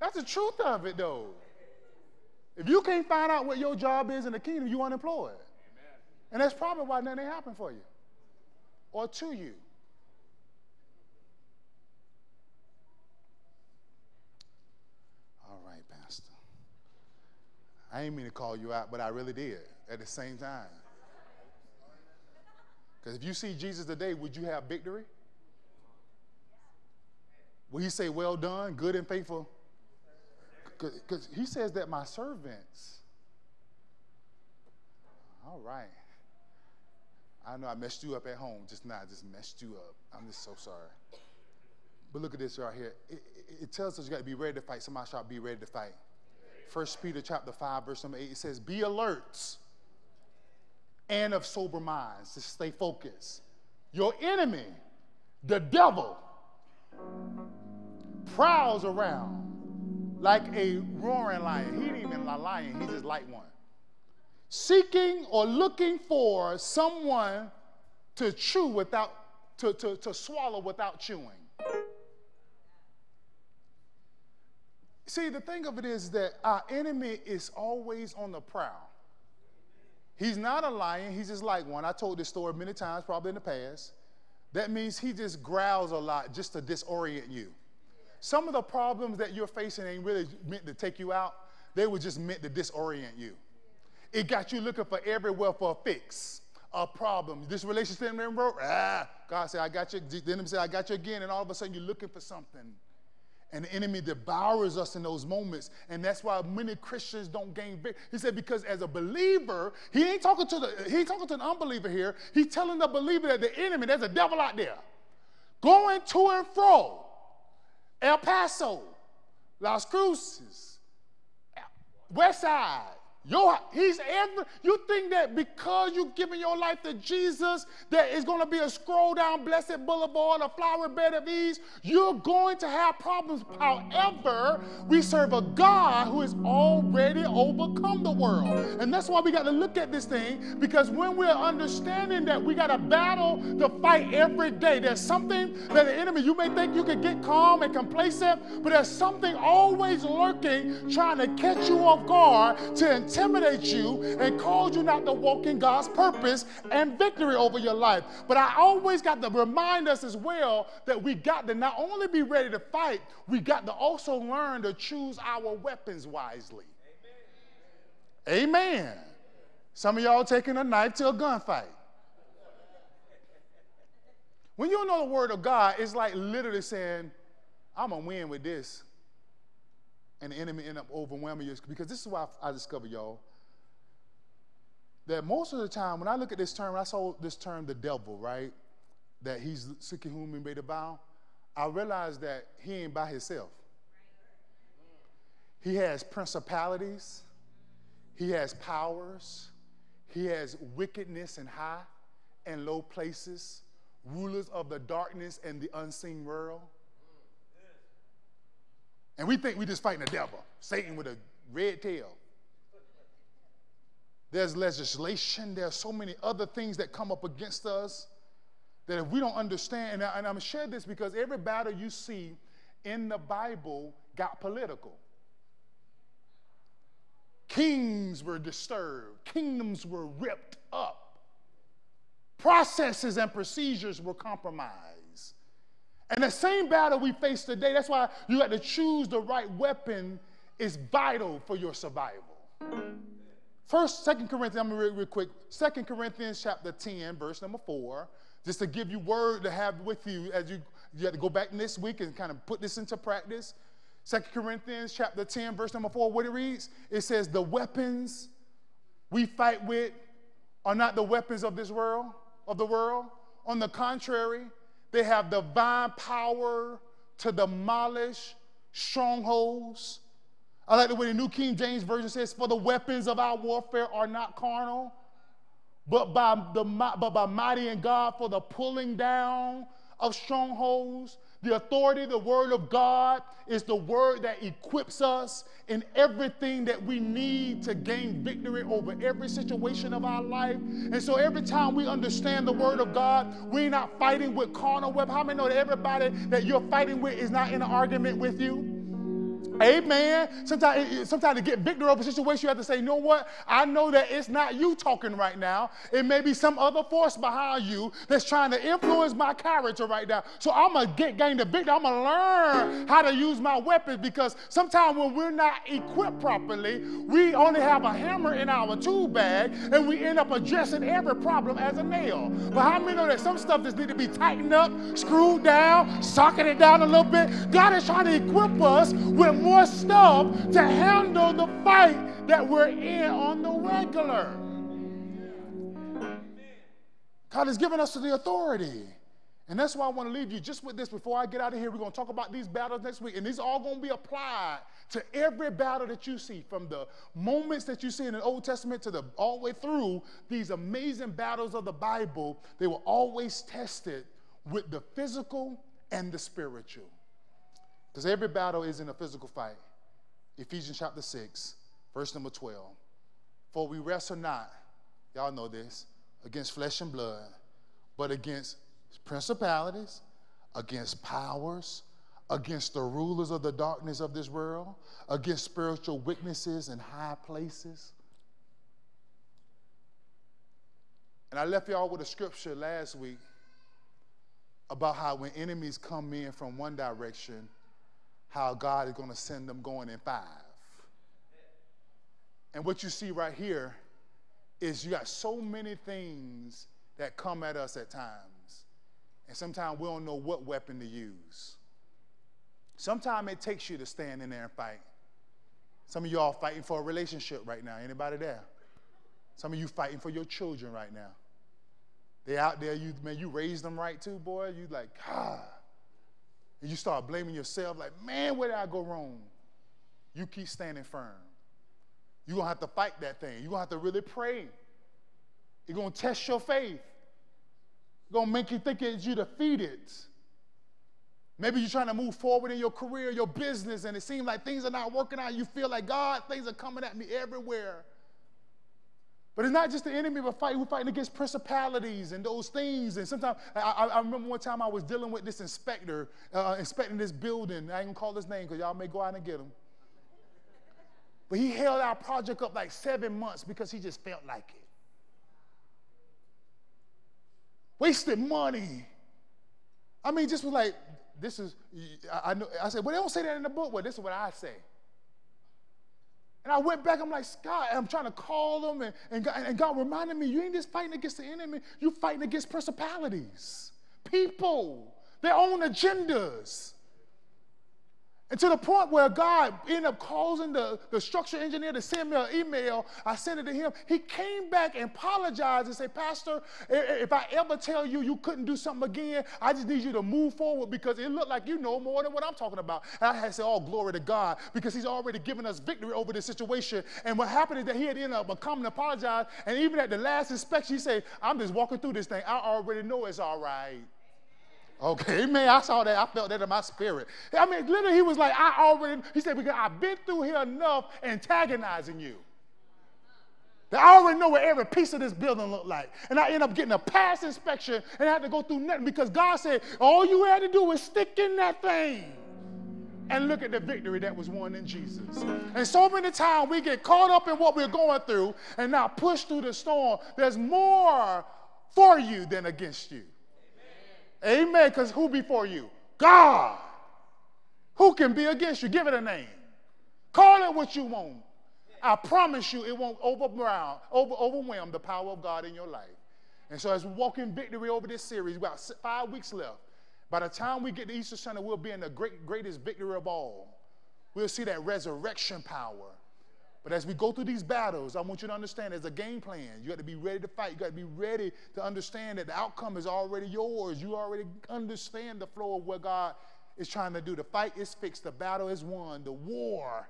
That's the truth of it, though. If you can't find out what your job is in the kingdom, you're unemployed. Amen. And that's probably why nothing happened for you. or to you. All right, Pastor. I ain't mean to call you out, but I really did at the same time. Because if you see Jesus today, would you have victory? Will he say, well done, good and faithful? Because he says that my servants. All right. I know I messed you up at home. Just now, I just messed you up. I'm just so sorry. But look at this right here. It, it, it tells us you got to be ready to fight. Somebody shout, be ready to fight. First Peter chapter five, verse number eight, it says, be alert and of sober minds. Just stay focused. Your enemy, the devil, prowls around like a roaring lion. He ain't even a lion. He's just like one. Seeking or looking for someone to chew without, to, to, to swallow without chewing. See, the thing of it is that our enemy is always on the prowl. He's not a lion. He's just like one. I told this story many times, probably in the past. That means he just growls a lot just to disorient you. Some of the problems that you're facing ain't really meant to take you out. They were just meant to disorient you. It got you looking for everywhere for a fix, a problem. This relationship didn't work. Ah, God said, I got you. Then him said, I got you again. And all of a sudden, you're looking for something. And the enemy devours us in those moments. And that's why many Christians don't gain victory. He said, because as a believer, he ain't talking to the, he ain't talking to an unbeliever here. He's telling the believer that the enemy, there's a devil out there, going to and fro. El Paso, Las Cruces, West Side. Your, he's ever, you think that because you've given your life to Jesus, that it's going to be a scroll down Blessed Boulevard, a flower bed of ease, you're going to have problems. However, we serve a God who has already overcome the world. And that's why we got to look at this thing, because when we're understanding that we got a battle to fight every day, there's something that the enemy, you may think you can get calm and complacent, but there's something always lurking, trying to catch you off guard to intimidate you and cause you not to walk in God's purpose and victory over your life. But I always got to remind us as well that we got to not only be ready to fight, we got to also learn to choose our weapons wisely. Amen. Amen. Some of y'all taking a knife to a gunfight. When you know the word of God, it's like literally saying, I'm going to win with this. And the enemy end up overwhelming you. Because this is why I discovered, y'all, that most of the time when I look at this term, I saw this term, the devil, right? That he's seeking whom he may devour. I realized that he ain't by himself. He has principalities. He has powers. He has wickedness in high and low places, rulers of the darkness and the unseen world. And we think we're just fighting the devil, Satan with a red tail. There's legislation. There's so many other things that come up against us that if we don't understand, and, I, and I'm going to share this because every battle you see in the Bible got political. Kings were disturbed. Kingdoms were ripped up. Processes and procedures were compromised. And the same battle we face today, that's why you have to choose the right weapon, is vital for your survival. First, Second Corinthians, I'm gonna read real quick. Second Corinthians chapter ten, verse number four, just to give you word to have with you as you, you have to go back this week and kind of put this into practice. Second Corinthians chapter ten, verse number four, what it reads, it says, the weapons we fight with are not the weapons of this world, of the world. On the contrary, they have divine power to demolish strongholds. I like the way the New King James Version says, for the weapons of our warfare are not carnal, but by, the, but by mighty in God for the pulling down of strongholds. The authority, the word of God, is the word that equips us in everything that we need to gain victory over every situation of our life. And so every time we understand the word of God, we're not fighting with carnal weapons. How many know that everybody that you're fighting with is not in an argument with you? Amen. Sometimes, sometimes to get victory over a situation, you have to say, you know what? I know that it's not you talking right now. It may be some other force behind you that's trying to influence my character right now. So I'm going to get gain the victory. I'm going to learn how to use my weapons, because sometimes when we're not equipped properly, we only have a hammer in our tool bag and we end up addressing every problem as a nail. But how many know that some stuff just need to be tightened up, screwed down, socketed down a little bit? God is trying to equip us with more stuff to handle the fight that we're in on the regular. God has given us the authority. And that's why I want to leave you just with this before I get out of here. We're going to talk about these battles next week. And these are all going to be applied to every battle that you see, from the moments that you see in the Old Testament to the all the way through these amazing battles of the Bible. They were always tested with the physical and the spiritual. Because every battle isn't a physical fight. Ephesians chapter six, verse number twelve. For we wrestle not, y'all know this, against flesh and blood, but against principalities, against powers, against the rulers of the darkness of this world, against spiritual wickednesses in high places. And I left y'all with a scripture last week about how when enemies come in from one direction, how God is going to send them going in five. And what you see right here is you got so many things that come at us at times. And sometimes we don't know what weapon to use. Sometimes it takes you to stand in there and fight. Some of y'all are fighting for a relationship right now. Anybody there? Some of you fighting for your children right now. They're out there, you, man, you raised them right too, boy. You like, ah. And you start blaming yourself, like, man, where did I go wrong? You keep standing firm. You're going to have to fight that thing. You're going to have to really pray. You're going to test your faith. It's going to make you think that you're defeated. Maybe you're trying to move forward in your career, your business, and it seems like things are not working out. You feel like, God, things are coming at me everywhere. But it's not just the enemy we're fighting. We're fighting against principalities and those things. And sometimes, I, I remember one time I was dealing with this inspector, uh, inspecting this building. I ain't going to call his name because y'all may go out and get him. But he held our project up like seven months because he just felt like it. Wasted money. I mean, just was like, this is, I, I, know, I said, well, they don't say that in the book. Well, this is what I say. And I went back, I'm like, Scott, and I'm trying to call them, and, and, God, and God reminded me, you ain't just fighting against the enemy, you're fighting against principalities, people, their own agendas. And to the point where God ended up causing the, the structure engineer to send me an email. I sent it to him. He came back and apologized and said, Pastor, if I ever tell you you couldn't do something again, I just need you to move forward because it looked like you know more than what I'm talking about. And I had to say, oh, glory to God, because he's already given us victory over this situation. And what happened is that he had ended up coming to apologize. And even at the last inspection, he said, I'm just walking through this thing. I already know it's all right. Okay, man, I saw that. I felt that in my spirit. I mean, literally, he was like, I already, he said, because I've been through here enough antagonizing you. That I already know what every piece of this building looked like. And I end up getting a pass inspection and I had to go through nothing because God said, all you had to do was stick in that thing. And look at the victory that was won in Jesus. And so many times we get caught up in what we're going through and now push through the storm. There's more for you than against you. Amen, because who before you? God. Who can be against you? Give it a name. Call it what you want. I promise you it won't overwhelm, over, overwhelm the power of God in your life. And so as we walk in victory over this series, we've got five weeks left. By the time we get to Easter Sunday, we'll be in the great, greatest victory of all. We'll see that resurrection power. But as we go through these battles, I want you to understand there's a game plan. You got to be ready to fight. You got to be ready to understand that the outcome is already yours. You already understand the flow of what God is trying to do. The fight is fixed. The battle is won. The war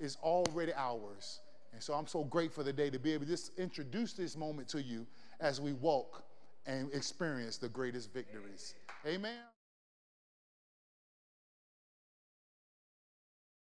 is already ours. And so I'm so grateful today to be able to just introduce this moment to you as we walk and experience the greatest victories. Amen.